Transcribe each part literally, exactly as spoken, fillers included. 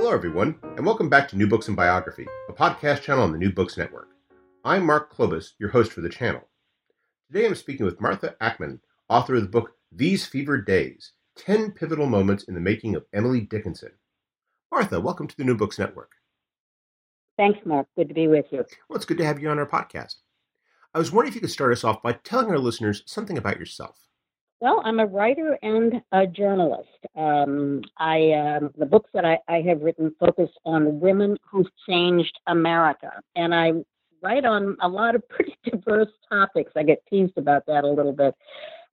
Hello, everyone, and welcome back to New Books and Biography, a podcast channel on the New Books Network. I'm Mark Clobus, your host for the channel. Today I'm speaking with Martha Ackman, author of the book These Fevered Days, ten Pivotal Moments in the Making of Emily Dickinson. Martha, welcome to the New Books Network. Thanks, Mark. Good to be with you. Well, it's good to have you on our podcast. I was wondering if you could start us off by telling our listeners something about yourself. Well, I'm a writer and a journalist. Um, I um, the books that I, I have written focus on women who've changed America. And I write on a lot of pretty diverse topics. I get teased about that a little bit.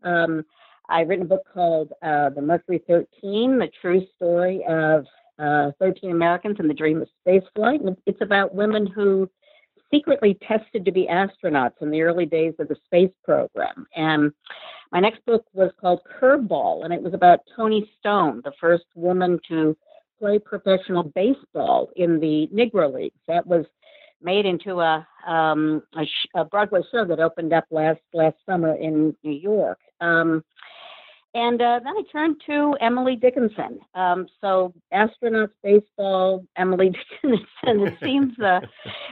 Um, I've written a book called uh, The Mercury thirteen, The True Story of uh, thirteen Americans and the Dream of Spaceflight. It's about women who secretly tested to be astronauts in the early days of the space program. And my next book was called Curveball, and it was about Toni Stone, the first woman to play professional baseball in the Negro Leagues. That was made into a, um, a, sh- a Broadway show that opened up last last summer in New York. Um, and uh, then I turned to Emily Dickinson. Um, so astronauts, baseball, Emily Dickinson. It seems uh,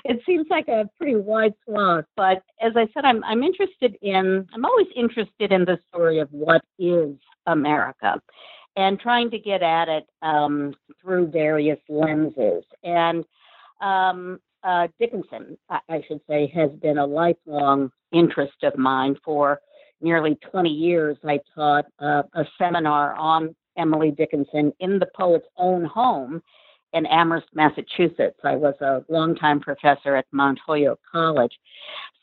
it seems like a pretty wide swath. But as I said, I'm I'm interested in I'm always interested in the story of what is America, and trying to get at it um, through various lenses. And um, uh, Dickinson, I, I should say, has been a lifelong interest of mine. For nearly twenty years, I taught uh, a seminar on Emily Dickinson in the poet's own home in Amherst, Massachusetts. I was a longtime professor at Mount Holyoke College.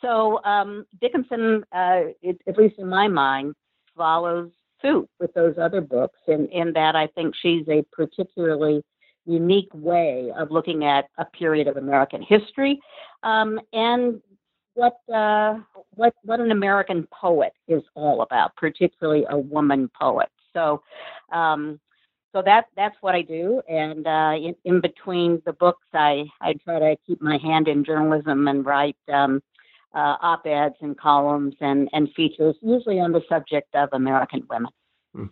So um, Dickinson, uh, it, at least in my mind, follows suit with those other books, in, in that I think she's a particularly unique way of looking at a period of American history, um, and what uh, what what an American poet is all about, particularly a woman poet. So, um, so that that's what I do. And uh, in, in between the books, I, I try to keep my hand in journalism and write um, uh, op-eds and columns and, and features, usually on the subject of American women. Hmm.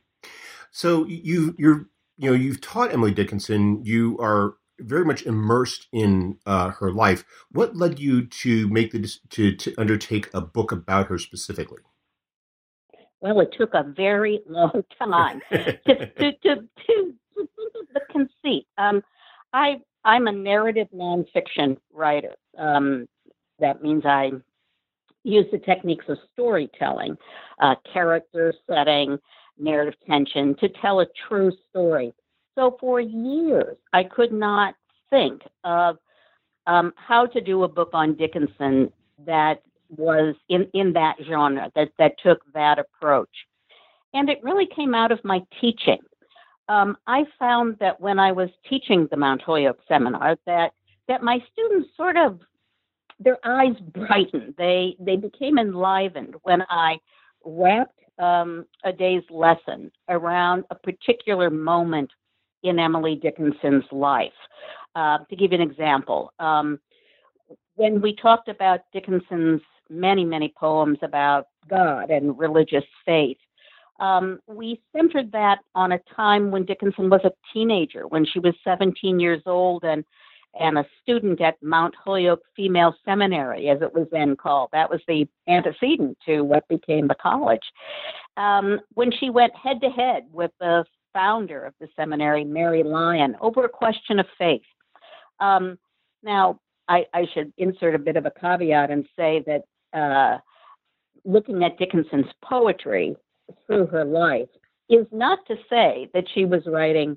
So you you're you know you've taught Emily Dickinson. You are very much immersed in uh, her life. What led you to make the to, to undertake a book about her specifically? Well, it took a very long time to, to, to, to, to think of the conceit. Um, I I'm a narrative nonfiction writer. Um, that means I use the techniques of storytelling, uh, character setting, narrative tension to tell a true story. So for years, I could not think of um, how to do a book on Dickinson that was in, in that genre, that, that took that approach. And it really came out of my teaching. Um, I found that when I was teaching the Mount Holyoke seminar, that that my students sort of, their eyes brightened. They, they became enlivened when I wrapped um, a day's lesson around a particular moment in Emily Dickinson's life. Uh, to give you an example, um, when we talked about Dickinson's many, many poems about God and religious faith, um, we centered that on a time when Dickinson was a teenager, when she was seventeen years old and and a student at Mount Holyoke Female Seminary, as it was then called. That was the antecedent to what became the college. Um, when she went head-to-head with the founder of the seminary, Mary Lyon, over a question of faith. Um, now, I, I should insert a bit of a caveat and say that uh, looking at Dickinson's poetry through her life is not to say that she was writing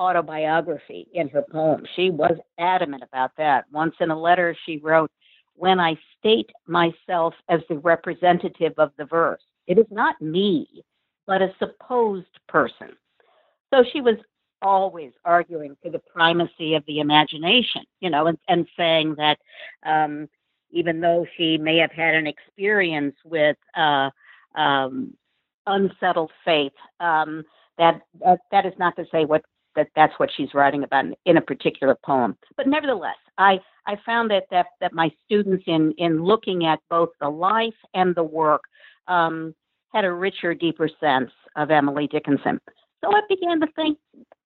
autobiography in her poems. She was adamant about that. Once in a letter, she wrote, "When I state myself as the representative of the verse, it is not me, but a supposed person." So she was always arguing for the primacy of the imagination, you know, and, and saying that um, even though she may have had an experience with uh, um, unsettled faith, um, that, that that is not to say what that that's what she's writing about in a particular poem. But nevertheless, I, I found that, that that my students in in looking at both the life and the work um, had a richer, deeper sense of Emily Dickinson. So I began to think,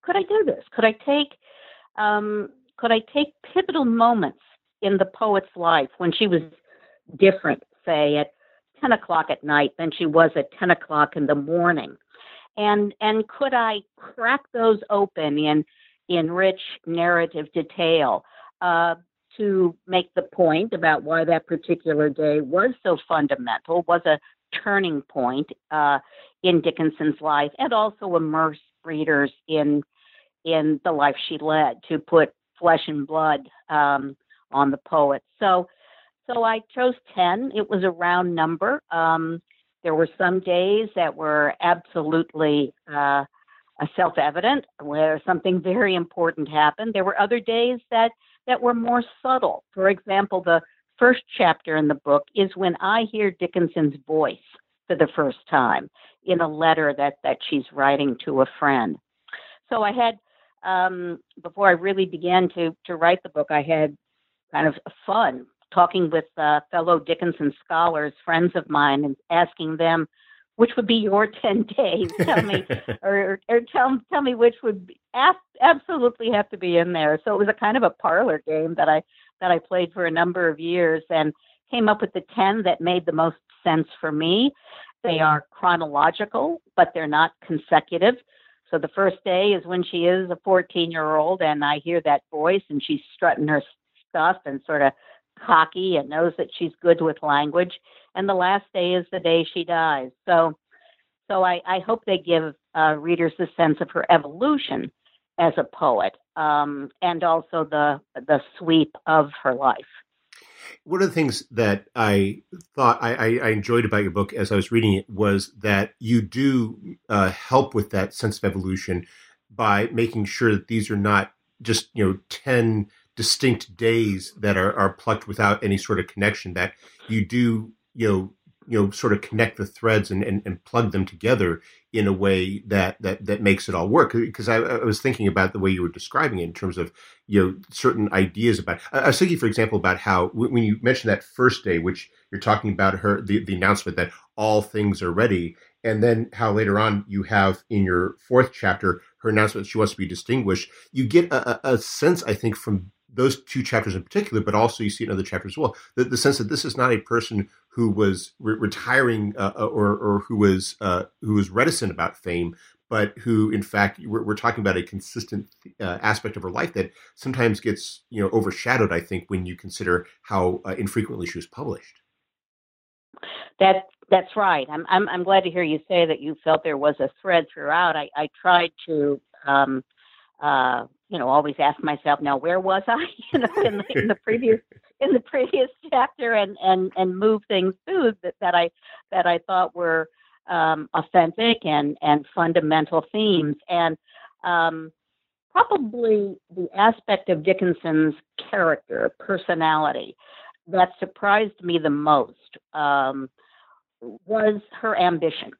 could I do this? Could I take um, could I take pivotal moments in the poet's life when she was different, say at ten o'clock at night than she was at ten o'clock in the morning? And and could I crack those open in in rich narrative detail uh, to make the point about why that particular day was so fundamental, was a turning point uh, in Dickinson's life, and also immerse readers in in the life she led, to put flesh and blood um, on the poet. So so I chose ten. It was a round number. Um, There were some days that were absolutely uh, self-evident, where something very important happened. There were other days that, that were more subtle. For example, the first chapter in the book is when I hear Dickinson's voice for the first time in a letter that, that she's writing to a friend. So I had, um, before I really began to, to write the book, I had kind of fun talking with uh, fellow Dickinson scholars, friends of mine, and asking them, which would be your ten days? Tell me, or, or tell, tell me which would be, absolutely have to be in there. So it was a kind of a parlor game that I that I played for a number of years, and came up with the ten that made the most sense for me. They are chronological, but they're not consecutive. So the first day is when she is a fourteen-year-old, and I hear that voice, and she's strutting her stuff and sort of cocky and knows that she's good with language. And the last day is the day she dies. So so I, I hope they give uh, readers the sense of her evolution as a poet, um, and also the the sweep of her life. One of the things that I thought I, I enjoyed about your book as I was reading it was that you do uh, help with that sense of evolution by making sure that these are not just, you know, ten distinct days that are, are plucked without any sort of connection, that you do, you know, you know, sort of connect the threads and, and, and plug them together in a way that, that, that makes it all work. Because I, I was thinking about the way you were describing it in terms of, you know, certain ideas about, I was thinking, for example, about how, when you mentioned that first day, which you're talking about her, the, the announcement that all things are ready, and then how later on you have in your fourth chapter, her announcement she wants to be distinguished. You get a, a sense, I think, from those two chapters in particular, but also you see in other chapters as well, the, the sense that this is not a person who was re- retiring uh, or, or who was uh, who was reticent about fame, but who, in fact, we're, we're talking about a consistent uh, aspect of her life that sometimes gets, you know, overshadowed, I think, when you consider how uh, infrequently she was published. That that's right. I'm, I'm I'm glad to hear you say that you felt there was a thread throughout. I, I tried to. Um, uh, you know, always ask myself, now, where was I, you know, in the, in the previous, in the previous chapter, and, and, and move things through that, that I, that I thought were, um, authentic and, and fundamental themes. And, um, probably the aspect of Dickinson's character, personality, that surprised me the most, um, was her ambition.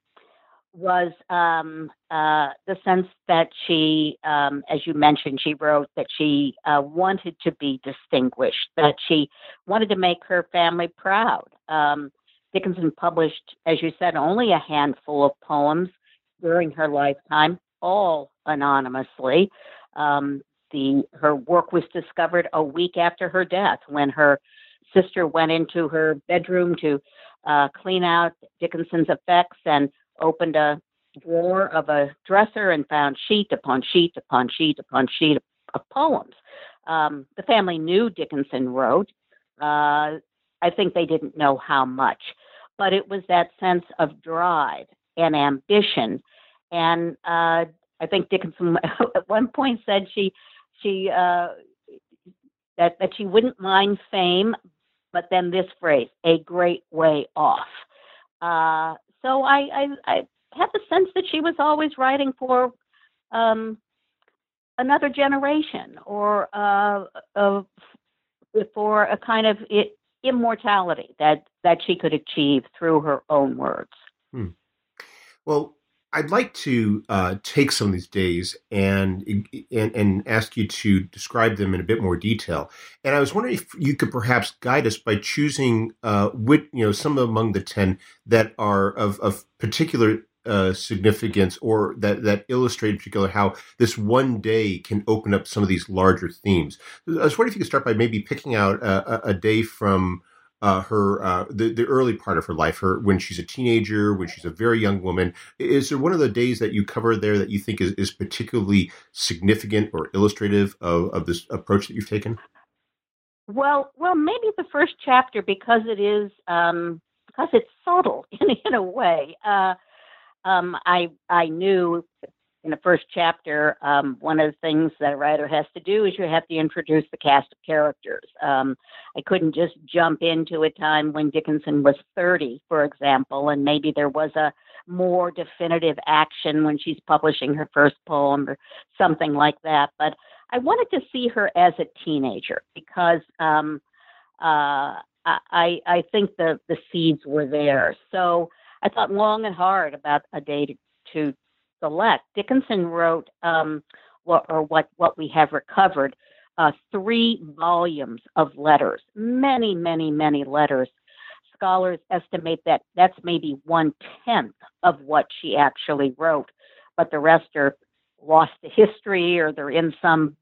was um, uh, the sense that she, um, as you mentioned, she wrote that she uh, wanted to be distinguished, that she wanted to make her family proud. Um, Dickinson published, as you said, only a handful of poems during her lifetime, all anonymously. Um, the her work was discovered a week after her death, when her sister went into her bedroom to uh, clean out Dickinson's effects, and opened a drawer of a dresser and found sheet upon sheet upon sheet upon sheet of poems. Um, the family knew Dickinson wrote. Uh, I think they didn't know how much, but it was that sense of drive and ambition. And uh, I think Dickinson at one point said she she uh, that that she wouldn't mind fame, but then this phrase, a great way off. Uh, So I, I, I have the sense that she was always writing for um, another generation or uh, uh, for a kind of it, immortality that, that she could achieve through her own words. Hmm. Well, I'd like to uh, take some of these days and, and and ask you to describe them in a bit more detail. And I was wondering if you could perhaps guide us by choosing uh, which, you know, some among the ten that are of, of particular uh, significance or that, that illustrate in particular how this one day can open up some of these larger themes. I was wondering if you could start by maybe picking out a, a day from Uh, her uh, the the early part of her life, her when she's a teenager, when she's a very young woman. Is there one of the days that you cover there that you think is, is particularly significant or illustrative of, of this approach that you've taken? Well, well, maybe the first chapter because it is um, because it's subtle in in a way. Uh, um, I I knew in the first chapter um, one of the things that a writer has to do is you have to introduce the cast of characters. Um, I couldn't just jump into a time when Dickinson was thirty, for example, and maybe there was a more definitive action when she's publishing her first poem or something like that. But I wanted to see her as a teenager because um, uh, I, I think the, the seeds were there. So I thought long and hard about a day to, to select. Dickinson wrote, um, what, or what, what we have recovered, uh, three volumes of letters, many, many, many letters. Scholars estimate that that's maybe one-tenth of what she actually wrote, but the rest are lost to history or they're in some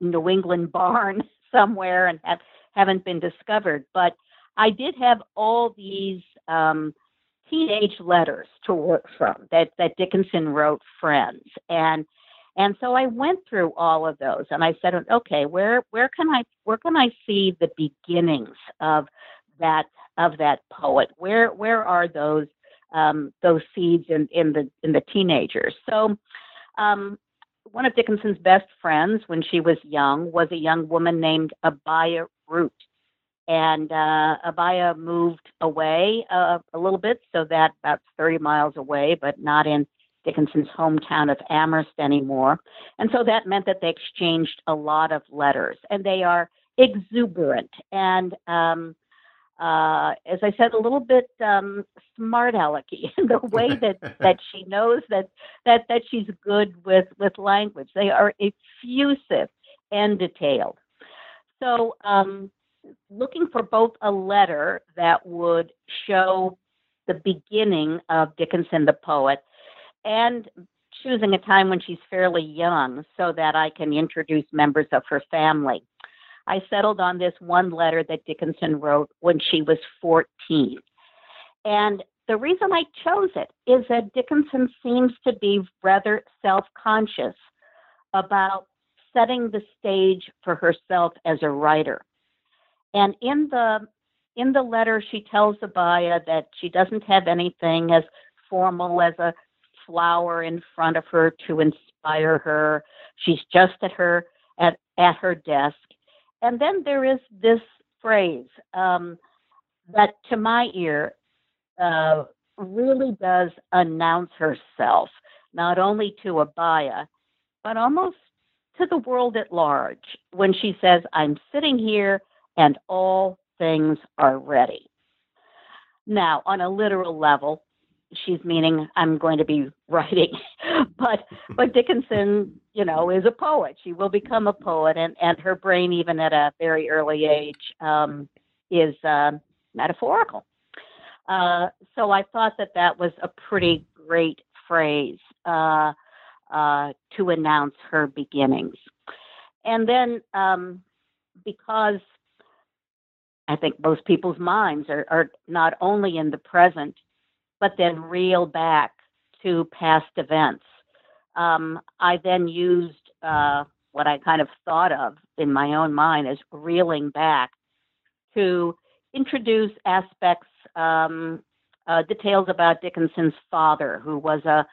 New England barn somewhere and have, haven't been discovered. But I did have all these um, teenage letters to work from that, that Dickinson wrote friends. And and so I went through all of those and I said, okay, where where can I where can I see the beginnings of that of that poet? Where where are those um, those seeds in, in the in the teenagers? So um, one of Dickinson's best friends when she was young was a young woman named Abiah Root. And uh, Abiah moved away uh, a little bit, so that about thirty miles away, but not in Dickinson's hometown of Amherst anymore. And so that meant that they exchanged a lot of letters, and they are exuberant. And um, uh, as I said, a little bit um, smart-alecky in the way that, that she knows that, that, that she's good with, with language. They are effusive and detailed. So um, looking for both a letter that would show the beginning of Dickinson the poet, and choosing a time when she's fairly young so that I can introduce members of her family. I settled on this one letter that Dickinson wrote when she was fourteen. And the reason I chose it is that Dickinson seems to be rather self-conscious about setting the stage for herself as a writer. And in the in the letter, she tells Abiah that she doesn't have anything as formal as a flower in front of her to inspire her. She's just at her at, at her desk. And then there is this phrase um, that, to my ear, uh, really does announce herself, not only to Abiah, but almost to the world at large, when she says, "I'm sitting here and all things are ready." Now, on a literal level, she's meaning I'm going to be writing, but but Dickinson, you know, is a poet. She will become a poet, and, and her brain, even at a very early age, um, is uh, metaphorical. Uh, so I thought that that was a pretty great phrase uh, uh, to announce her beginnings. And then um, because I think most people's minds are, are not only in the present, but then reel back to past events. Um, I then used uh, what I kind of thought of in my own mind as reeling back to introduce aspects, um, uh, details about Dickinson's father, who was a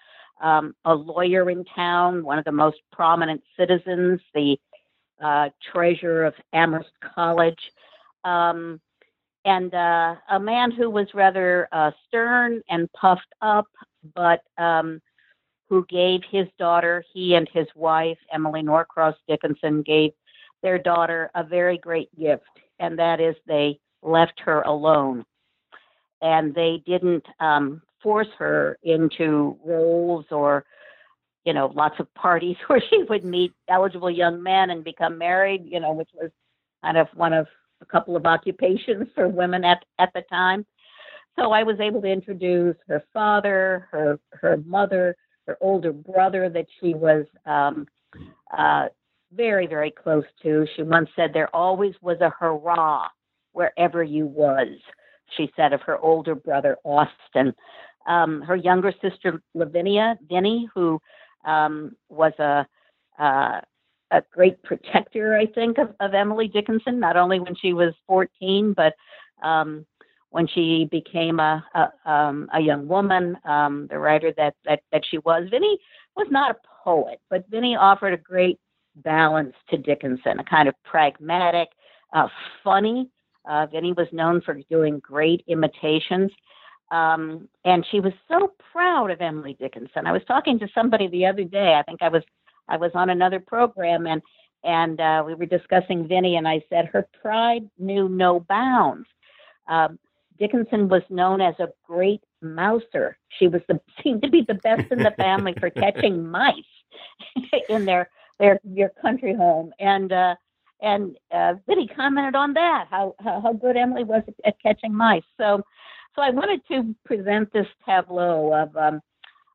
um, a lawyer in town, one of the most prominent citizens, the uh, treasurer of Amherst College, um, and uh, a man who was rather uh, stern and puffed up, but um, who gave his daughter, he and his wife, Emily Norcross Dickinson, gave their daughter a very great gift, and that is they left her alone. And they didn't um, force her into roles or, you know, lots of parties where she would meet eligible young men and become married, you know, which was kind of one of a couple of occupations for women at, at the time. So I was able to introduce her father, her her mother, her older brother that she was um, uh, very, very close to. She once said there always was a hurrah wherever you was, she said of her older brother, Austin. Um, her younger sister, Lavinia, Vinnie, who um, was a, uh, a great protector, I think, of, of Emily Dickinson, not only when she was fourteen, but um, when she became a, a, um, a young woman, um, the writer that, that, that she was. Vinnie was not a poet, but Vinnie offered a great balance to Dickinson, a kind of pragmatic, uh, funny. Uh, Vinnie was known for doing great imitations. Um, and she was so proud of Emily Dickinson. I was talking to somebody the other day. I think I was I was on another program, and and uh, we were discussing Vinnie, and I said her pride knew no bounds. Um, Dickinson was known as a great mouser. She was the, seemed to be the best in the family for catching mice in their their your country home. And uh, and uh, Vinnie commented on that how, how how good Emily was at catching mice. So. So I wanted to present this tableau of um,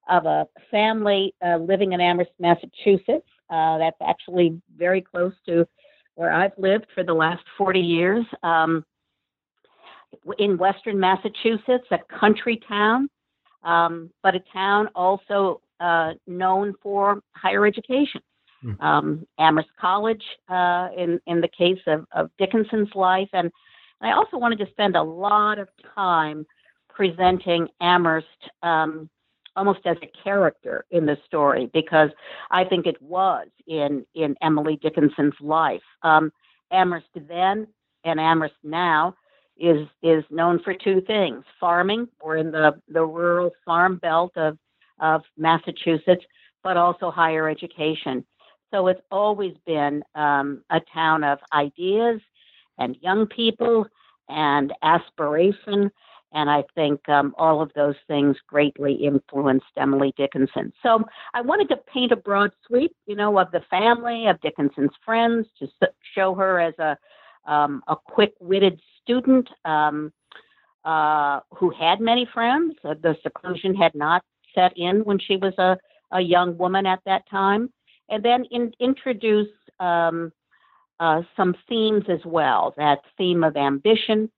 of a family uh, living in Amherst, Massachusetts. Uh, that's actually very close to where I've lived for the last forty years. Um, in western Massachusetts, a country town, um, but a town also uh, known for higher education. Mm-hmm. Um, Amherst College, uh, in, in the case of, of Dickinson's life, and I also wanted to spend a lot of time presenting Amherst um, almost as a character in the story, because I think it was in, in Emily Dickinson's life. Um, Amherst then and Amherst now is is known for two things: farming. We're in the, the rural farm belt of of Massachusetts, but also higher education. So it's always been um, a town of ideas and young people, and aspiration, and I think um, all of those things greatly influenced Emily Dickinson. So I wanted to paint a broad sweep, you know, of the family, of Dickinson's friends, to show her as a um, a quick-witted student um, uh, who had many friends. The seclusion had not set in when she was a, a young woman at that time. And then in, introduce... Um, Uh, some themes as well, that theme of ambition,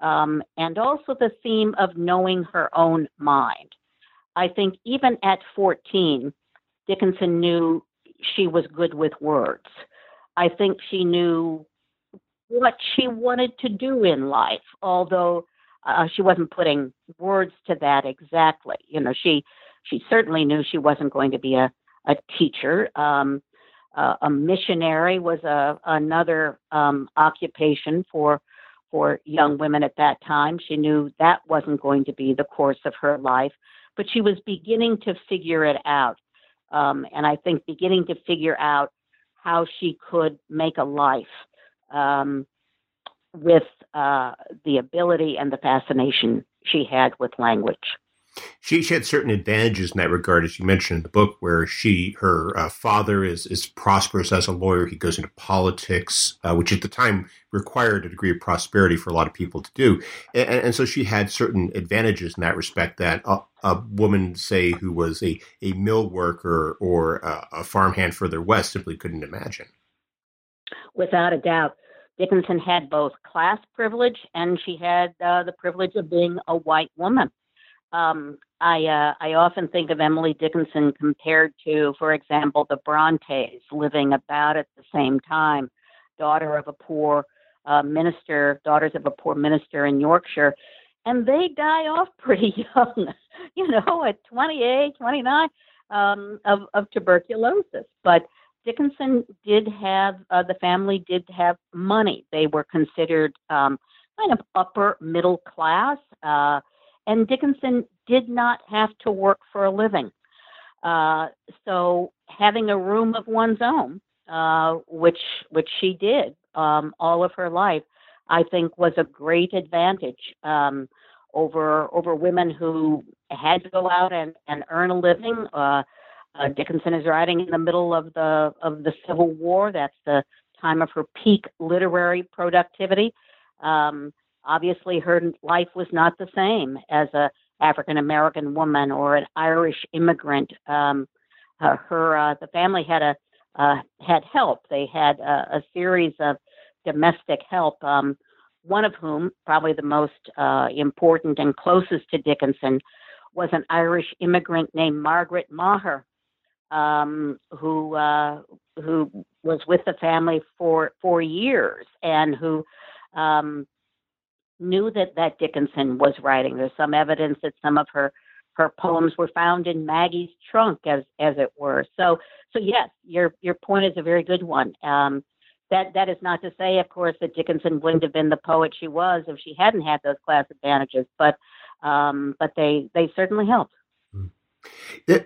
um, and also the theme of knowing her own mind. I think even at fourteen, Dickinson knew she was good with words. I think she knew what she wanted to do in life, although uh, she wasn't putting words to that exactly. You know, she she certainly knew she wasn't going to be a, a teacher. Um Uh, a missionary was a, another um, occupation for for young women at that time. She knew that wasn't going to be the course of her life, but she was beginning to figure it out. Um, and I think beginning to figure out how she could make a life um, with uh, the ability and the fascination she had with language. She, she had certain advantages in that regard, as you mentioned in the book, where she, her uh, father is is prosperous as a lawyer. He goes into politics, uh, which at the time required a degree of prosperity for a lot of people to do. And, and so she had certain advantages in that respect that a, a woman, say, who was a, a mill worker or a, a farmhand further west simply couldn't imagine. Without a doubt. Dickinson had both class privilege and she had uh, the privilege of being a white woman. Um, I uh, I often think of Emily Dickinson compared to, for example, the Brontes, living about at the same time, daughter of a poor uh, minister, daughters of a poor minister in Yorkshire, and they die off pretty young, you know, at twenty-eight, twenty-nine, um, of, of tuberculosis. But Dickinson did have, uh, the family did have money. They were considered um, kind of upper middle class, uh And Dickinson did not have to work for a living. Uh, so having a room of one's own, uh, which which she did um, all of her life, I think was a great advantage um, over over women who had to go out and, and earn a living. Uh, uh, Dickinson is writing in the middle of the of the Civil War. That's the time of her peak literary productivity. Um, obviously, her life was not the same as a African-American woman or an Irish immigrant. Um, uh, her uh, the family had a uh, had help. They had a, a series of domestic help, um, one of whom, probably the most uh, important and closest to Dickinson, was an Irish immigrant named Margaret Maher, um, who uh, who was with the family for for years and who um, knew that, that Dickinson was writing. There's some evidence that some of her her poems were found in Maggie's trunk, as as it were. So so yes, your your point is a very good one. Um, That that is not to say, of course, that Dickinson wouldn't have been the poet she was if she hadn't had those class advantages, but um, but they they certainly helped.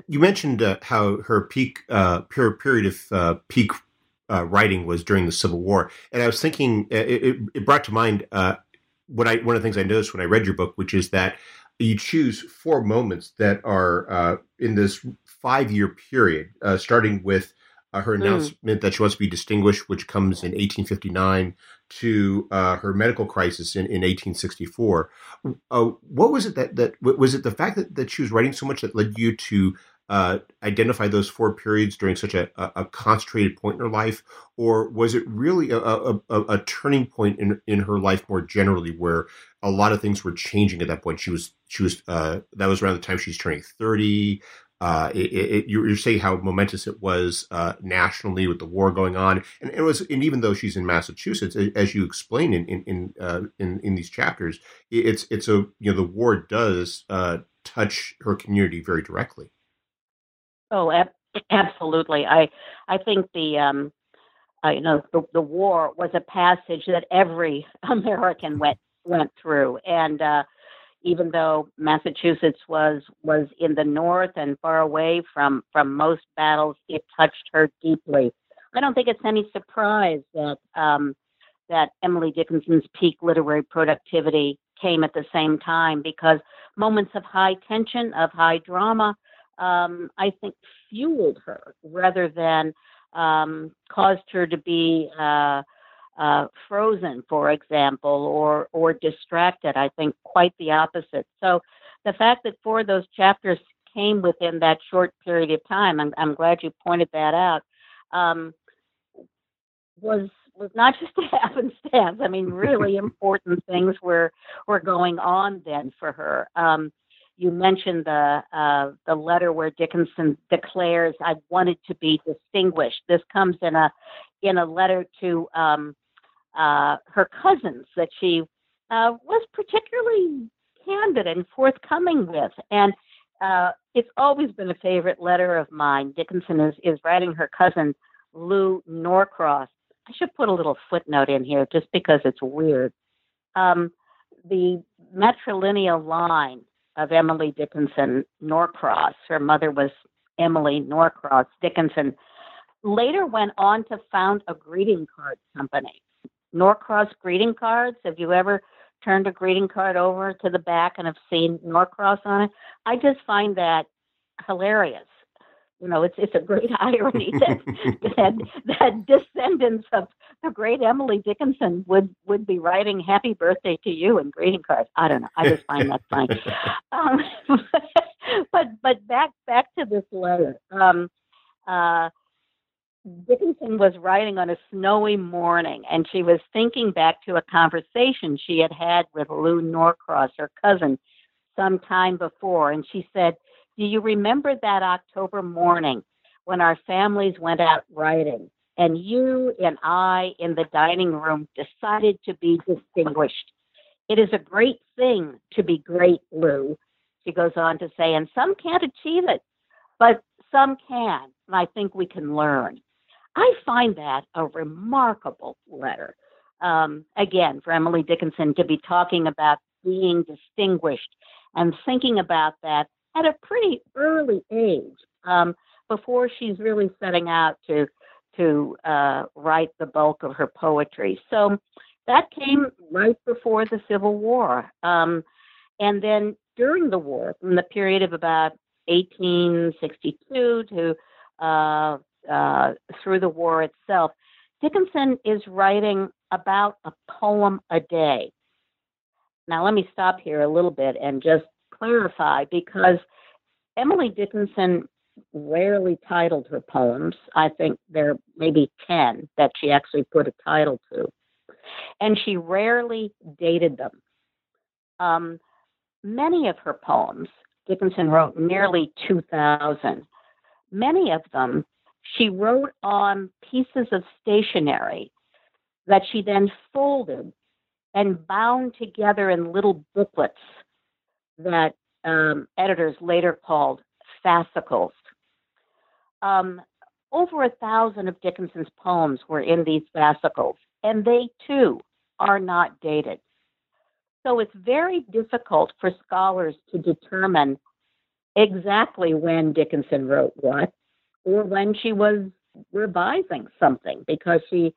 You mentioned uh, how her peak uh, her period of uh, peak uh, writing was during the Civil War, and I was thinking it, it brought to mind uh, what I one of the things I noticed when I read your book, which is that you choose four moments that are uh, in this five year period, uh, starting with. Uh, her announcement mm. that she wants to be distinguished, which comes in eighteen fifty-nine, to uh, her medical crisis in, in eighteen sixty-four. Uh, what was it that, that was it the fact that, that she was writing so much that led you to uh, identify those four periods during such a, a, a concentrated point in her life? Or was it really a, a, a, a turning point in, in her life more generally, where a lot of things were changing at that point? She was, she was, uh, that was around the time she's turning thirty. Uh, it, it, you're saying how momentous it was uh, nationally with the war going on, and it was. And even though she's in Massachusetts, as you explain in in in, uh, in, in these chapters, it's it's a you know the war does uh, touch her community very directly. Oh, ab- absolutely. I I think the um, uh, you know the, the war was a passage that every American went went through, and. Uh, Even though Massachusetts was was in the north and far away from, from most battles, it touched her deeply. I don't think it's any surprise that um, that Emily Dickinson's peak literary productivity came at the same time, because moments of high tension, of high drama, um, I think fueled her rather than um, caused her to be uh, Uh, frozen, for example, or or distracted. I think quite the opposite. So the fact that four of those chapters came within that short period of time, I'm, I'm glad you pointed that out, um, was was not just a happenstance. I mean, really important things were were going on then for her. Um, you mentioned the uh, the letter where Dickinson declares, "I wanted to be distinguished." This comes in a in a letter to. Um, Uh, her cousins that she uh, was particularly candid and forthcoming with. And uh, it's always been a favorite letter of mine. Dickinson is, is writing her cousin, Lou Norcross. I should put a little footnote in here just because it's weird. Um, the matrilineal line of Emily Dickinson Norcross, her mother was Emily Norcross Dickinson, later went on to found a greeting card company. Norcross Greeting Cards. Have you ever turned a greeting card over to the back and have seen Norcross on it? I just find that hilarious. You know, it's it's a great irony that that, that descendants of the great Emily Dickinson would, would be writing "Happy Birthday to You" in greeting cards. I don't know. I just find that funny. Um, but but back back to this letter. Um, uh, Dickinson was writing on a snowy morning, and she was thinking back to a conversation she had had with Lou Norcross, her cousin, some time before. And she said, "Do you remember that October morning when our families went out riding and you and I in the dining room decided to be distinguished? It is a great thing to be great, Lou," she goes on to say, "and some can't achieve it, but some can, and I think we can learn." I find that a remarkable letter. Um, again, for Emily Dickinson to be talking about being distinguished and thinking about that at a pretty early age, um, before she's really setting out to to uh, write the bulk of her poetry. So that came right before the Civil War. Um, and then during the war, from the period of about eighteen sixty-two to uh, uh, through the war itself, Dickinson is writing about a poem a day. Now, let me stop here a little bit and just clarify, because Emily Dickinson rarely titled her poems. I think there are maybe ten that she actually put a title to. And she rarely dated them. Um, many of her poems, Dickinson wrote nearly two thousand. Many of them she wrote on pieces of stationery that she then folded and bound together in little booklets that um, editors later called fascicles. Um, over a thousand of Dickinson's poems were in these fascicles, and they, too, are not dated. So it's very difficult for scholars to determine exactly when Dickinson wrote what, or when she was revising something, because she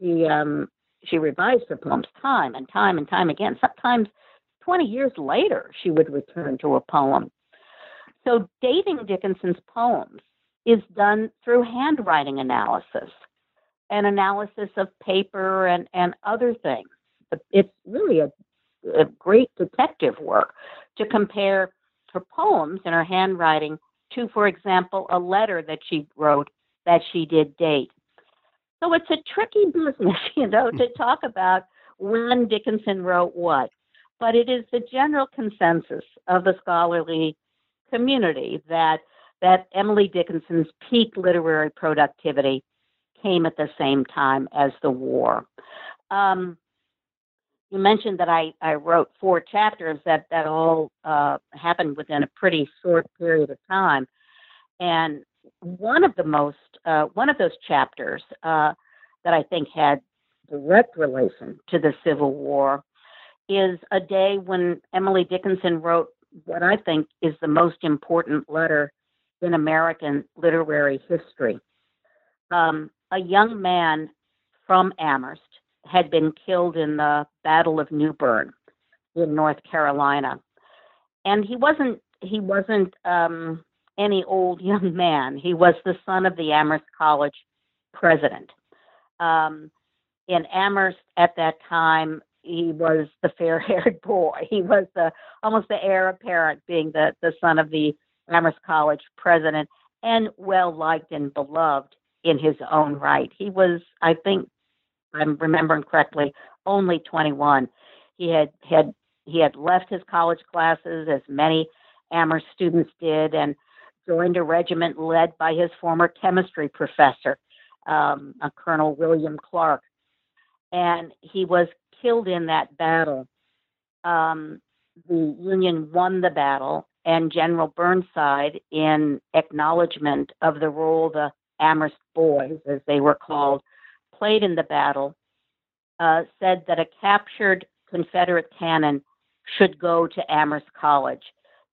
she um, she revised her poems time and time and time again. Sometimes twenty years later, she would return to a poem. So dating Dickinson's poems is done through handwriting analysis and analysis of paper and, and other things. It's really a, a great detective work to compare her poems and her handwriting to, for example, a letter that she wrote that she did date. So it's a tricky business, you know, to talk about when Dickinson wrote what. But it is the general consensus of the scholarly community that that Emily Dickinson's peak literary productivity came at the same time as the war. Um, you mentioned that I, I wrote four chapters that, that all uh, happened within a pretty short period of time. And one of the most, uh, one of those chapters uh, that I think had direct relation to the Civil War is a day when Emily Dickinson wrote what I think is the most important letter in American literary history. Um, a young man from Amherst had been killed in the Battle of New Bern in North Carolina. And he wasn't, he wasn't um, any old young man. He was the son of the Amherst College president. Um, in Amherst at that time, he was the fair-haired boy. He was the almost the heir apparent, being the, the son of the Amherst College president, and well-liked and beloved in his own right. He was, I think, I'm remembering correctly, only twenty-one. He had, had, he had left his college classes, as many Amherst students did, and joined a regiment led by his former chemistry professor, um, a Colonel William Clark. And he was killed in that battle. Um, the Union won the battle, and General Burnside, in acknowledgement of the role the Amherst boys, as they were called, played in the battle, uh, said that a captured Confederate cannon should go to Amherst College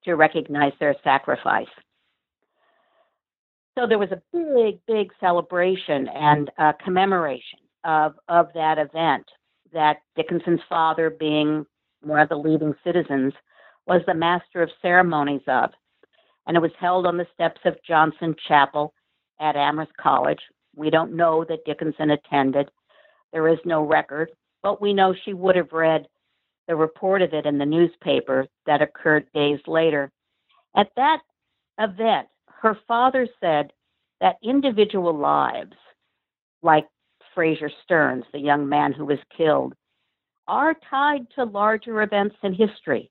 to recognize their sacrifice. So there was a big, big celebration and uh, commemoration of, of that event, that Dickinson's father, being one of the leading citizens, was the master of ceremonies of. And it was held on the steps of Johnson Chapel at Amherst College. We don't know that Dickinson attended. There is no record, but we know she would have read the report of it in the newspaper that occurred days later. At that event, her father said that individual lives, like Frazier Stearns, the young man who was killed, are tied to larger events in history,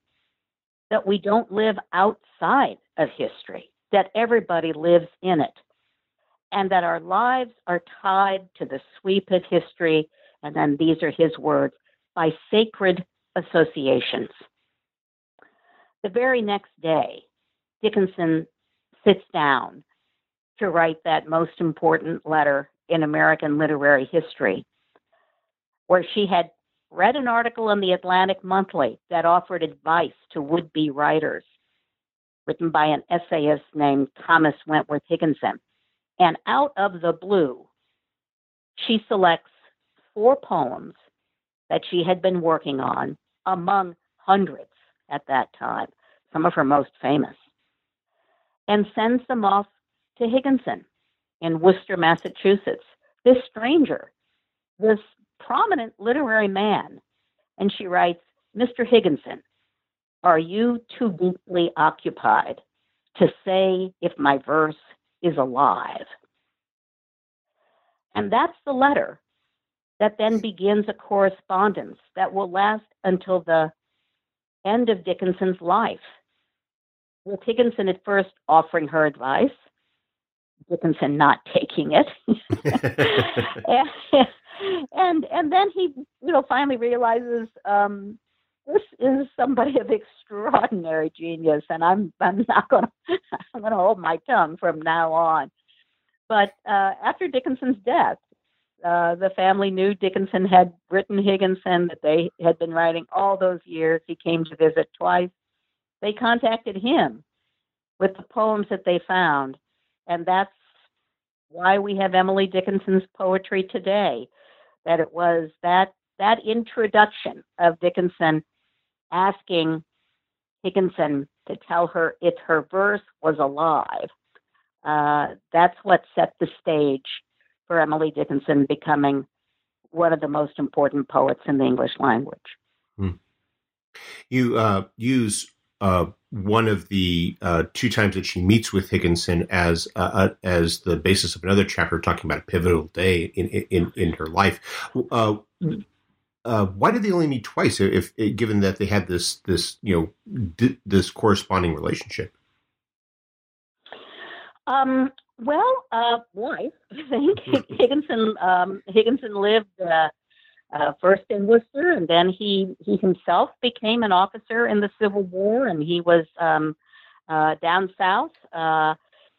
that we don't live outside of history, that everybody lives in it, and that our lives are tied to the sweep of history, and then these are his words, by sacred associations. The very next day, Dickinson sits down to write that most important letter in American literary history, where she had read an article in the Atlantic Monthly that offered advice to would-be writers, written by an essayist named Thomas Wentworth Higginson. And out of the blue, she selects four poems that she had been working on among hundreds at that time, some of her most famous, and sends them off to Higginson in Worcester, Massachusetts. This stranger, this prominent literary man, and she writes, "Mister Higginson, are you too deeply occupied to say if my verse is alive?" And that's the letter that then begins a correspondence that will last until the end of Dickinson's life, with Higginson at first offering her advice, Dickinson not taking it. and, and and then he, you know, finally realizes um, this is somebody of extraordinary genius, and I'm I'm not gonna I'm gonna hold my tongue from now on. But uh, after Dickinson's death, uh, the family knew Dickinson had written Higginson, that they had been writing all those years. He came to visit twice. They contacted him with the poems that they found. And that's why we have Emily Dickinson's poetry today, that it was that that introduction of Dickinson asking Higginson to tell her if her verse was alive. Uh, that's what set the stage for Emily Dickinson becoming one of the most important poets in the English language. Hmm. You uh, use uh, one of the uh, two times that she meets with Higginson as uh, as the basis of another chapter, talking about a pivotal day in in, in her life. Uh, uh, why did they only meet twice, if, if given that they had this this you know d- this corresponding relationship? Um, well, uh, why? I think Higginson, um, Higginson lived uh, uh, first in Worcester, and then he, he himself became an officer in the Civil War, and he was um, uh, down south. Uh,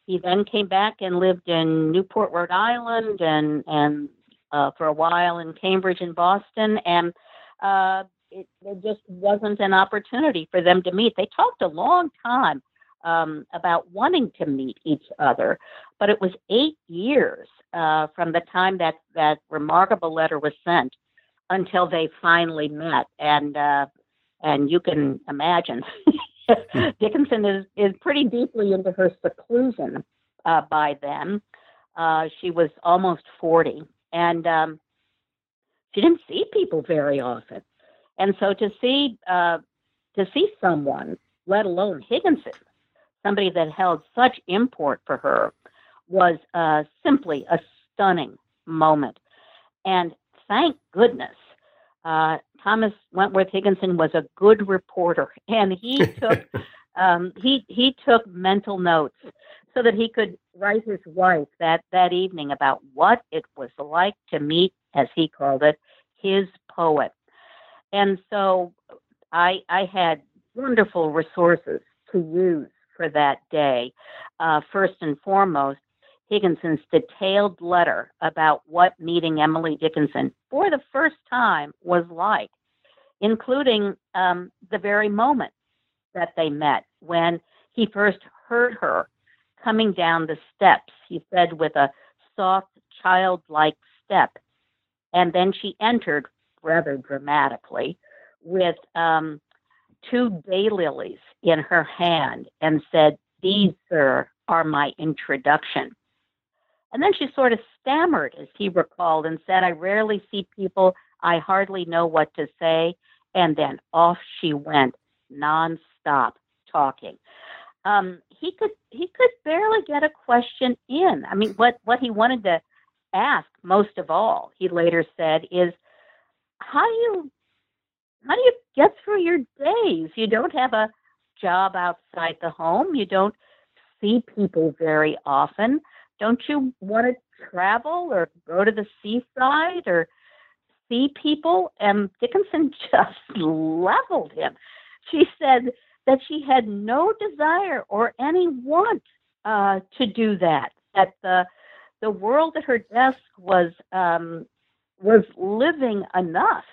he then came back and lived in Newport, Rhode Island, and, and uh, for a while in Cambridge and Boston, and uh, it, it just wasn't an opportunity for them to meet. They talked a long time Um, about wanting to meet each other, but it was eight years uh, from the time that that remarkable letter was sent until they finally met, and uh, and you can imagine Dickinson is is pretty deeply into her seclusion uh, by then. Uh, she was almost forty, and um, she didn't see people very often, and so to see uh, to see someone, let alone Higginson, somebody that held such import for her, was uh, simply a stunning moment. And thank goodness, uh, Thomas Wentworth Higginson was a good reporter, and he took um, he he took mental notes so that he could write his wife that, that evening about what it was like to meet, as he called it, his poet. And so I I had wonderful resources to use for that day. Uh, first and foremost, Higginson's detailed letter about what meeting Emily Dickinson for the first time was like, including um, the very moment that they met, when he first heard her coming down the steps, he said, with a soft, childlike step. And then she entered, rather dramatically, with um, two daylilies in her hand and said, "These, sir, are my introduction." And then she sort of stammered, as he recalled, and said, "I rarely see people. I hardly know what to say." And then off she went, nonstop talking. Um, he could he could barely get a question in. I mean, what, what he wanted to ask most of all, he later said, is, how do you how do you get through your days? You don't have a job outside the home. You don't see people very often. Don't you want to travel or go to the seaside or see people? And Dickinson just leveled him. She said that she had no desire or any want uh, to do that, that the the world at her desk was um, was living enough.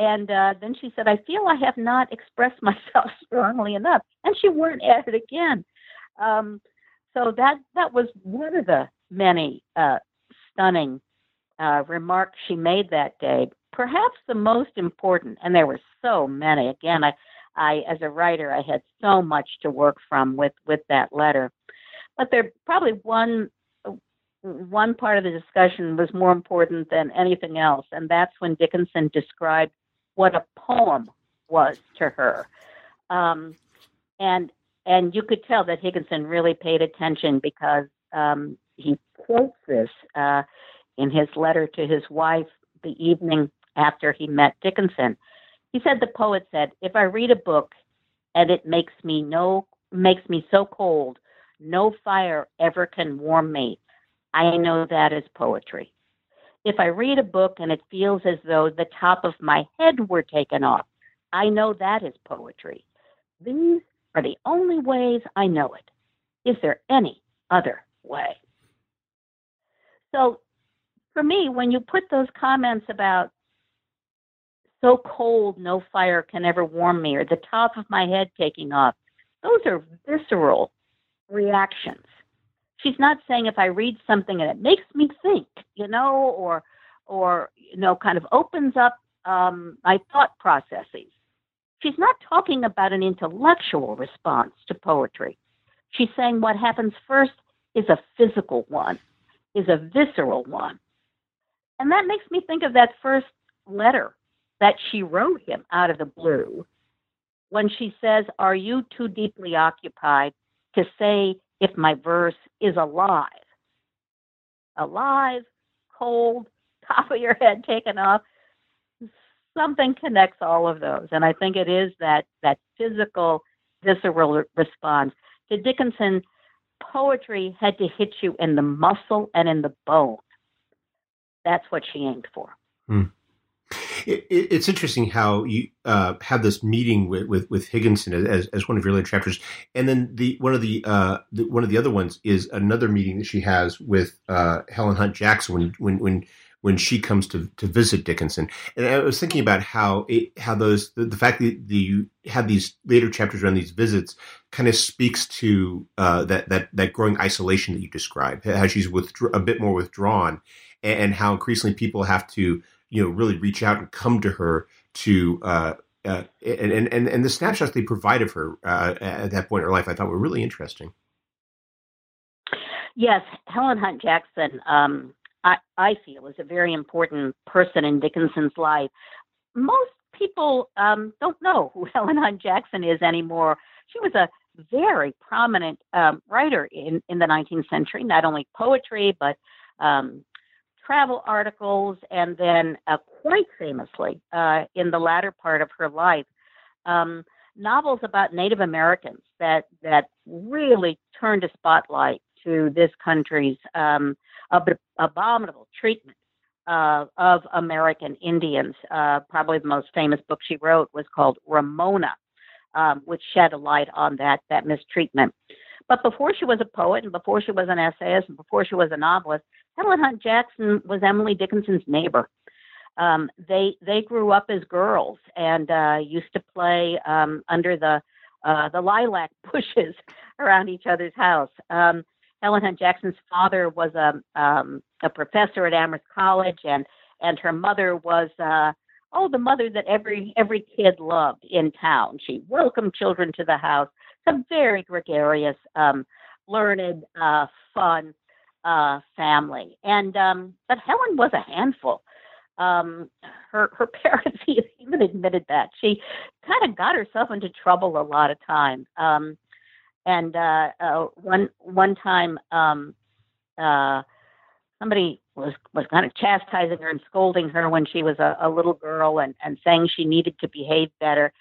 And uh, then she said, I feel I have not expressed myself strongly enough. And she weren't at it again. Um, so that that was one of the many uh, stunning uh, remarks she made that day. Perhaps the most important, and there were so many. Again, I, I as a writer, I had so much to work from with, with that letter. But there probably one one part of the discussion was more important than anything else, and that's when Dickinson described what a poem was to her. Um, and and you could tell that Higginson really paid attention because um, he quotes this uh, in his letter to his wife the evening after he met Dickinson. He said, the poet said, if I read a book and it makes me no makes me so cold, no fire ever can warm me. I know that is poetry. If I read a book and it feels as though the top of my head were taken off, I know that is poetry. These are the only ways I know it. Is there any other way? So for me, when you put those comments about so cold, no fire can ever warm me, or the top of my head taking off, those are visceral reactions. She's not saying if I read something and it makes me think, you know, or, or you know, kind of opens up um, my thought processes. She's not talking about an intellectual response to poetry. She's saying what happens first is a physical one, is a visceral one. And that makes me think of that first letter that she wrote him out of the blue when she says, are you too deeply occupied to say if my verse is alive? Alive, cold, top of your head taken off. Something connects all of those. And I think it is that, that physical, visceral response. To Dickinson, poetry had to hit you in the muscle and in the bone. That's what she aimed for. Hmm. It, it, it's interesting how you uh, have this meeting with, with, with Higginson as, as one of your later chapters, and then the one of the, uh, the one of the other ones is another meeting that she has with uh, Helen Hunt Jackson when when when when she comes to, to visit Dickinson. And I was thinking about how it, how those the, the fact that the, you have these later chapters around these visits kind of speaks to uh, that that that growing isolation that you describe, how she's withdraw, a bit more withdrawn, and, and how increasingly people have to, you know, really reach out and come to her to, uh, uh, and, and, and the snapshots they provide of her uh, at that point in her life, I thought were really interesting. Yes, Helen Hunt Jackson, um, I, I feel, is a very important person in Dickinson's life. Most people um, don't know who Helen Hunt Jackson is anymore. She was a very prominent um, writer in, in the nineteenth century, not only poetry, but um travel articles, and then uh, quite famously uh, in the latter part of her life, um, novels about Native Americans that that really turned a spotlight to this country's um, ab- abominable treatment uh, of American Indians. Uh, probably the most famous book she wrote was called Ramona, um, which shed a light on that that mistreatment. But before she was a poet and before she was an essayist and before she was a novelist, Helen Hunt Jackson was Emily Dickinson's neighbor. Um, they they grew up as girls and uh, used to play um, under the uh, the lilac bushes around each other's house. Um, Helen Hunt Jackson's father was a um, a professor at Amherst College, and and her mother was uh, oh the mother that every every kid loved in town. She welcomed children to the house. A very gregarious, um, learned, uh, fun uh, family, and um, but Helen was a handful. Um, her her parents even admitted that she kind of got herself into trouble a lot of times. Um, and uh, uh, one one time, um, uh, somebody was was kind of chastising her and scolding her when she was a, a little girl, and, and saying she needed to behave better.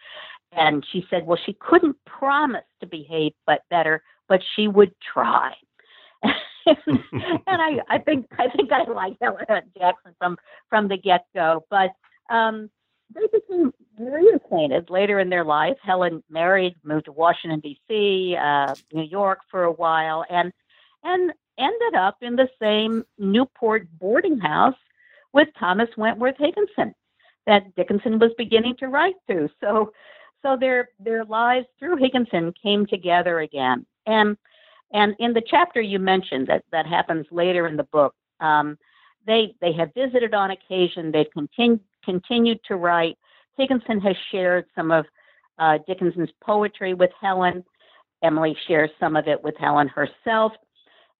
And she said, well, she couldn't promise to behave but better, but she would try. and I, I think I think I like Helen Jackson from, from the get-go. But um, they became very acquainted later in their life. Helen married, moved to Washington, D C, uh, New York for a while, and and ended up in the same Newport boarding house with Thomas Wentworth Higginson. that Dickinson was beginning to write to. So so their their lives through Higginson came together again. And and in the chapter you mentioned that, that happens later in the book, um, they they have visited on occasion, they've continu- continued to write. Dickinson has shared some of uh, Dickinson's poetry with Helen. Emily shares some of it with Helen herself.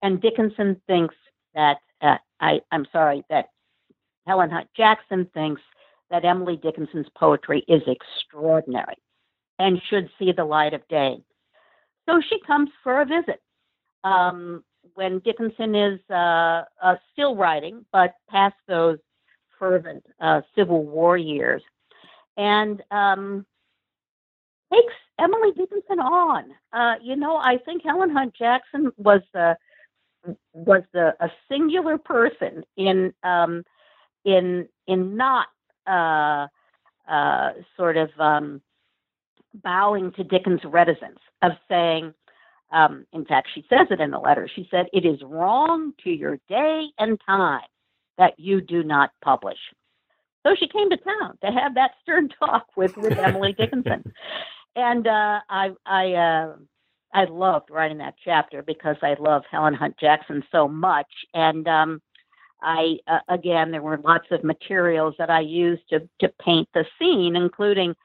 And Dickinson thinks that, uh, I, I'm sorry, that Helen Hunt Jackson thinks that Emily Dickinson's poetry is extraordinary and should see the light of day. So she comes for a visit um, when Dickinson is uh, uh, still writing, but past those fervent uh, Civil War years, and um, takes Emily Dickinson on. Uh, you know, I think Helen Hunt Jackson was the was the a singular person in um, in in not uh, uh, sort of um, bowing to Dickens' reticence of saying. Um, in fact, she says it in the letter. She said, "It is wrong to your day and time that you do not publish." So she came to town to have that stern talk with, with Emily Dickinson. And uh, I I, uh, I loved writing that chapter because I love Helen Hunt Jackson so much. And um, I uh, again, there were lots of materials that I used to, to paint the scene, including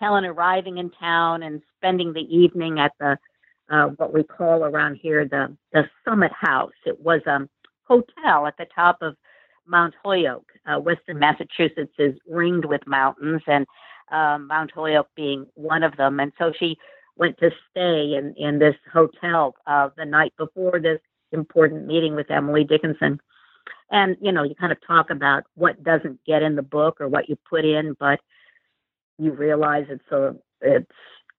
Helen arriving in town and spending the evening at the uh, what we call around here the, the Summit House. It was a hotel at the top of Mount Holyoke. Uh, Western Massachusetts is ringed with mountains, and um, Mount Holyoke being one of them. And so she went to stay in, in this hotel uh, the night before this important meeting with Emily Dickinson. And, you know, you kind of talk about what doesn't get in the book or what you put in, but you realize it's a, it's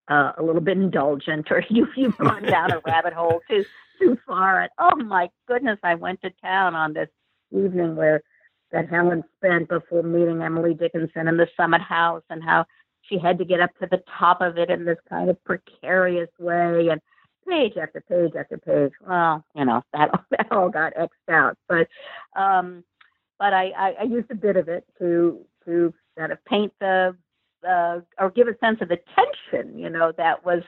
uh, a little bit indulgent, or you, you've gone down a rabbit hole too, too far. And, oh, my goodness, I went to town on this evening where that Helen spent before meeting Emily Dickinson in the Summit House, and how she had to get up to the top of it in this kind of precarious way, and page after page after page. Well, you know, that, that all got X'd out. But um, but I, I, I used a bit of it to to kind of paint the, uh, or give a sense of the tension, you know, that was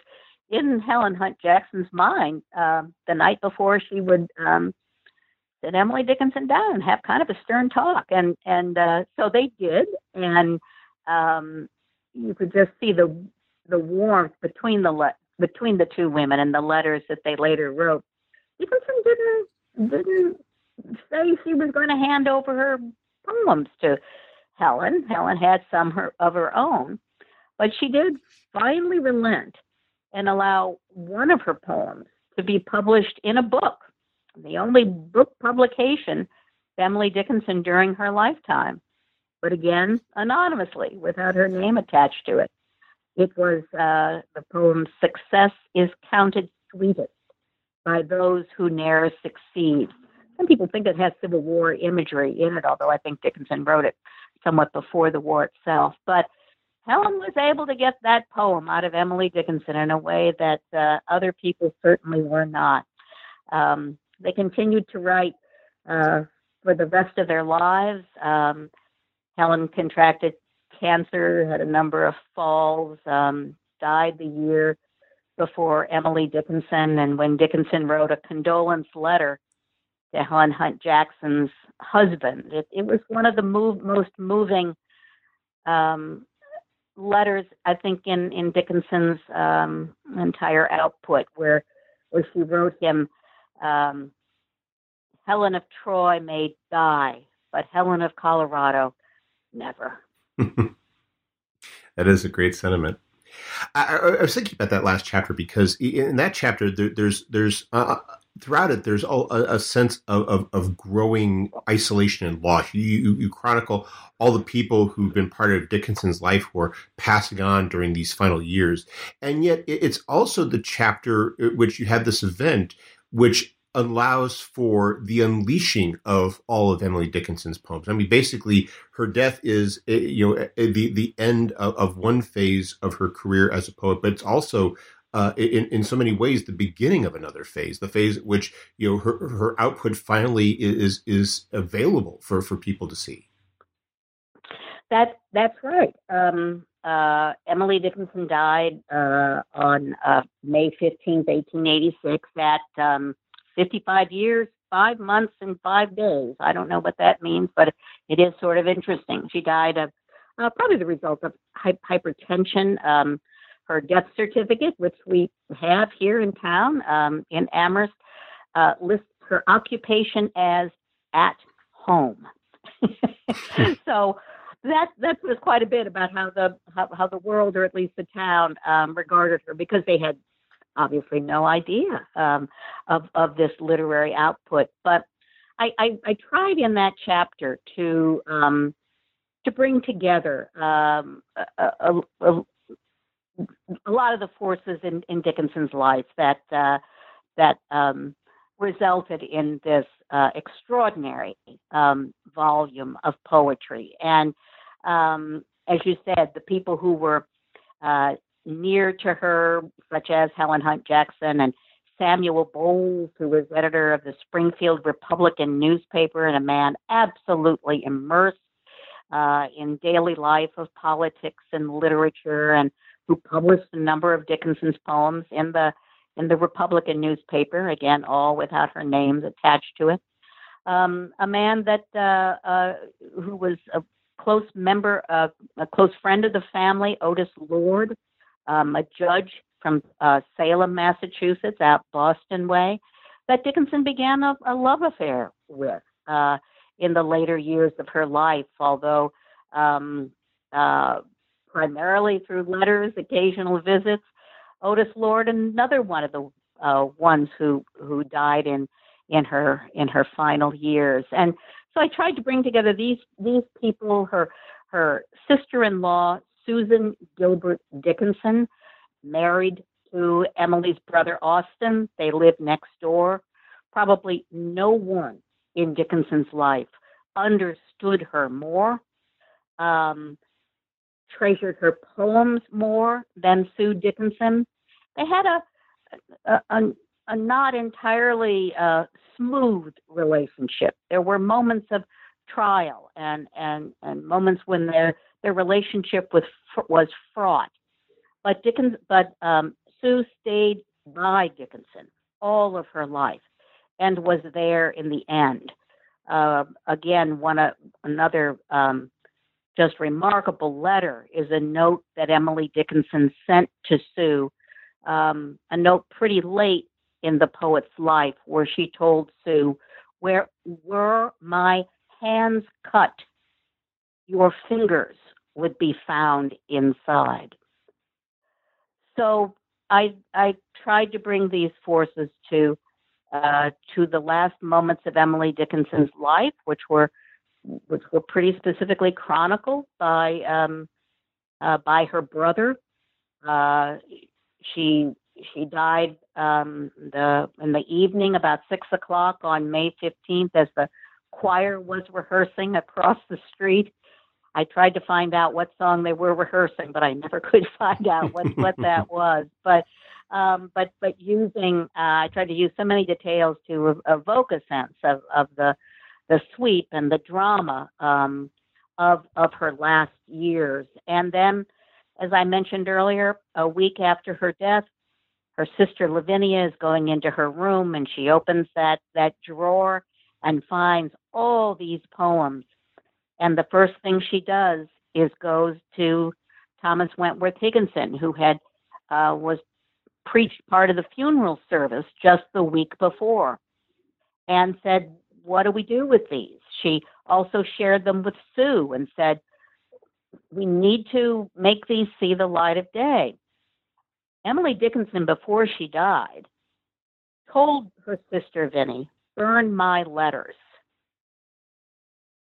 in Helen Hunt Jackson's mind um, the night before she would um, sit Emily Dickinson down and have kind of a stern talk. And, and uh, so they did. And um, you could just see the the warmth between the le- between the two women and the letters that they later wrote. Dickinson didn't, didn't say she was going to hand over her poems to Helen. Helen had some her, of her own, but she did finally relent and allow one of her poems to be published in a book, the only book publication of Emily Dickinson during her lifetime, but again, anonymously, without her name attached to it. It was uh, the poem, "Success is Counted Sweetest by Those Who Ne'er Succeed." Some people think it has Civil War imagery in it, although I think Dickinson wrote it somewhat before the war itself. But Helen was able to get that poem out of Emily Dickinson in a way that uh, other people certainly were not. Um, They continued to write uh, for the rest of their lives. Um, Helen contracted cancer, had a number of falls, um, died the year before Emily Dickinson. And when Dickinson wrote a condolence letter to Helen Hunt Jackson's husband, it, it was one of the move, most moving um, letters, I think, in, in Dickinson's um, entire output, where, where she wrote him, Um, Helen of Troy may die, but Helen of Colorado, never. That is a great sentiment. I, I, I was thinking about that last chapter because in that chapter, there, there's there's uh, throughout it, there's all, a, a sense of, of, of growing isolation and loss. You, you, you chronicle all the people who've been part of Dickinson's life who are passing on during these final years. And yet it, it's also the chapter in which you have this event which allows for the unleashing of all of Emily Dickinson's poems. I mean, basically, her death is, you know, the the end of, of one phase of her career as a poet, but it's also, uh, in, in so many ways, the beginning of another phase, the phase at which, you know, her, her output finally is is available for, for people to see. That that's right. Um, uh, Emily Dickinson died uh, on uh, May fifteenth, eighteen eighty-six, at um, fifty-five years, five months, and five days. I don't know what that means, but it is sort of interesting. She died of uh, probably the result of hy- hypertension. Um, her death certificate, which we have here in town um, in Amherst, uh, lists her occupation as at home. So that that was quite a bit about how the how, how the world, or at least the town, um, regarded her, because they had obviously no idea um, of of this literary output. But I, I, I tried in that chapter to um, to bring together um, a, a, a, a lot of the forces in, in Dickinson's life that uh, that um, resulted in this uh, extraordinary um, volume of poetry. And um, as you said, the people who were uh, near to her, such as Helen Hunt Jackson and Samuel Bowles, who was editor of the Springfield Republican newspaper and a man absolutely immersed uh, in daily life of politics and literature, and who published a number of Dickinson's poems in the in the Republican newspaper, again, all without her name attached to it. Um, a man that uh, uh, who was a close member, of, a close friend of the family, Otis Lord, um, a judge from uh, Salem, Massachusetts, out Boston way, that Dickinson began a, a love affair with uh, in the later years of her life, although um, uh, primarily through letters, occasional visits. Otis Lord, another one of the uh, ones who, who died in, in her in her final years, and so I tried to bring together these these people. Her her sister-in-law Susan Gilbert Dickinson, married to Emily's brother Austin. They lived next door. Probably no one in Dickinson's life understood her more, Um, treasured her poems more than Sue Dickinson. They had a, a, a, a not entirely uh, smooth relationship. There were moments of trial and, and, and moments when their, their relationship with, was fraught. But, Dickens, but um, Sue stayed by Dickinson all of her life and was there in the end. Uh, again, one uh, another... Um, Just remarkable letter is a note that Emily Dickinson sent to Sue, um, a note pretty late in the poet's life, where she told Sue, "Where were my hands cut, your fingers would be found inside." So I I tried to bring these forces to uh, to the last moments of Emily Dickinson's life, which were. which were pretty specifically chronicled by um, uh, by her brother. Uh, she she died um, the in the evening, about six o'clock on May fifteenth, as the choir was rehearsing across the street. I tried to find out what song they were rehearsing, but I never could find out what, what that was. But um, but but using uh, I tried to use so many details to evoke a sense of of the. the sweep and the drama um, of of her last years. And then, as I mentioned earlier, a week after her death, her sister Lavinia is going into her room, and she opens that, that drawer and finds all these poems. And the first thing she does is goes to Thomas Wentworth Higginson, who had uh, was preached part of the funeral service just the week before, and said, "What do we do with these?" She also shared them with Sue and said, "We need to make these see the light of day." Emily Dickinson, before she died, told her sister Vinnie, "Burn my letters,"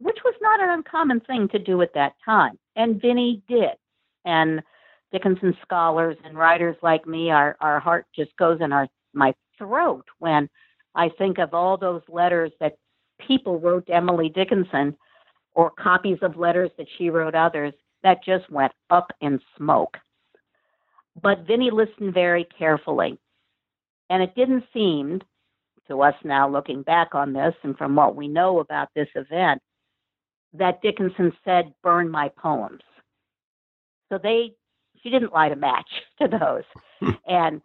which was not an uncommon thing to do at that time. And Vinnie did. And Dickinson scholars and writers like me, our, our heart just goes in our my throat when I think of all those letters that people wrote to Emily Dickinson, or copies of letters that she wrote others, that just went up in smoke. But Vinnie listened very carefully. And it didn't seem, to us now looking back on this and from what we know about this event, that Dickinson said, burn my poems. So they, she didn't light a match to those, and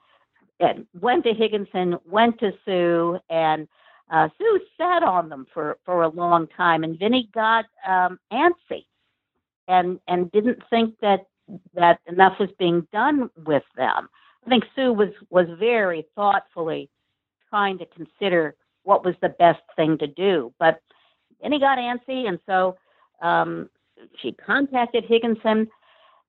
and went to Higginson, went to Sue, and uh, Sue sat on them for, for a long time. And Vinnie got um, antsy, and and didn't think that that enough was being done with them. I think Sue was was very thoughtfully trying to consider what was the best thing to do, but Vinnie got antsy, and so um, she contacted Higginson.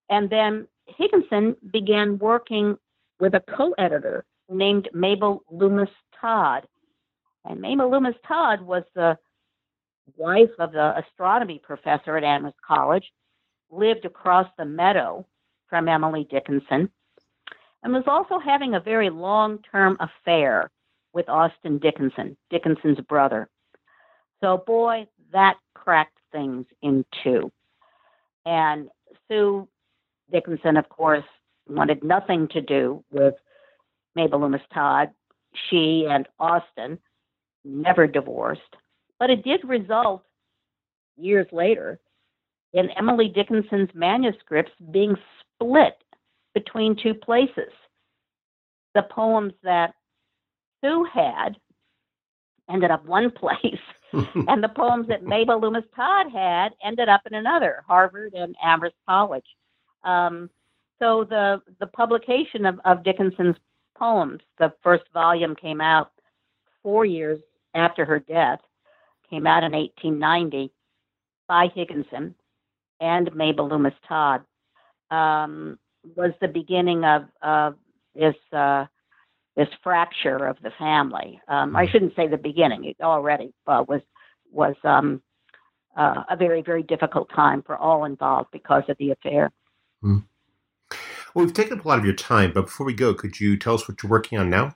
And then Higginson began working with a co-editor named Mabel Loomis Todd. And Mabel Loomis Todd was the wife of the astronomy professor at Amherst College, lived across the meadow from Emily Dickinson, and was also having a very long-term affair with Austin Dickinson, Dickinson's brother. So, boy, that cracked things in two. And Sue Dickinson, of course, wanted nothing to do with Mabel Loomis Todd. She and Austin never divorced, but it did result years later in Emily Dickinson's manuscripts being split between two places. The poems that Sue had ended up one place, and the poems that Mabel Loomis Todd had ended up in another, Harvard and Amherst College. Um, so the the publication of, of Dickinson's poems, the first volume came out four years after her death, came out in eighteen ninety by Higginson and Mabel Loomis Todd, um, was the beginning of, of this uh, this fracture of the family. Um, I shouldn't say the beginning; it already uh, was was um, uh, a very very difficult time for all involved because of the affair. Well, we've taken up a lot of your time, but before we go, could you tell us what you're working on now?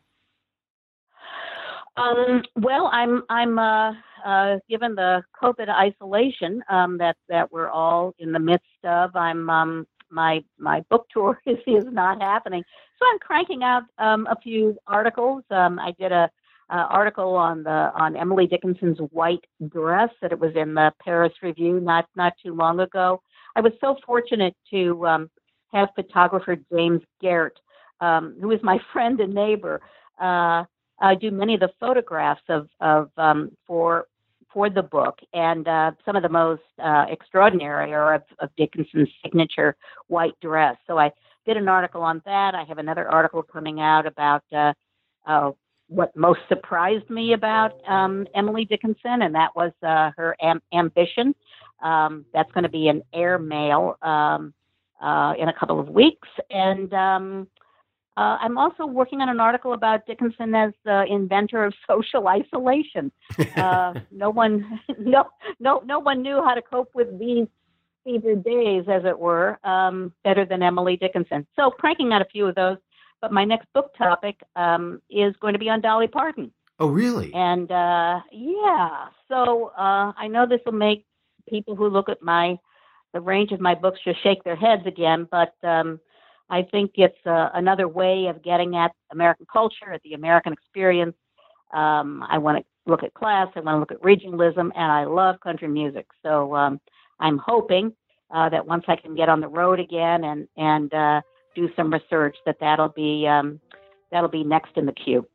Um, well, I'm I'm uh, uh, given the COVID isolation um, that that we're all in the midst of. I'm um, my my book tour is, is not happening, so I'm cranking out um, a few articles. Um, I did a, a article on the on Emily Dickinson's white dress that it was in the Paris Review not not too long ago. I was so fortunate to um, have photographer James Garrett, um, who is my friend and neighbor, uh, uh, do many of the photographs of, of um, for for the book, and uh, some of the most uh, extraordinary are of, of Dickinson's signature white dress. So I did an article on that. I have another article coming out about uh, uh, what most surprised me about um, Emily Dickinson, and that was uh, her am- ambition. Um, that's going to be an airmail um, uh, in a couple of weeks. And um, uh, I'm also working on an article about Dickinson as the inventor of social isolation. Uh, no one, no, no, no one knew how to cope with these fevered days, as it were, um, better than Emily Dickinson. So cranking out a few of those. But my next book topic um, is going to be on Dolly Parton. Oh, really? And uh, yeah, so uh, I know this will make people who look at my the range of my books just shake their heads again, but um, I think it's uh, another way of getting at American culture, at the American experience. Um, I want to look at class, I want to look at regionalism, and I love country music. So um, I'm hoping uh, that once I can get on the road again and and uh, do some research, that that'll be um, that'll be next in the queue.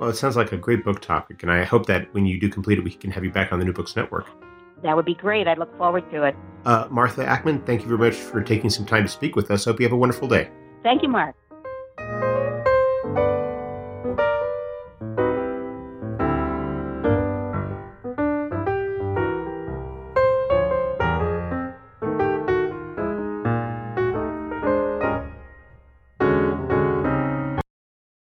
Well, it sounds like a great book topic, and I hope that when you do complete it, we can have you back on the New Books Network. That would be great. I look forward to it. Uh, Martha Ackman, thank you very much for taking some time to speak with us. Hope you have a wonderful day. Thank you, Mark.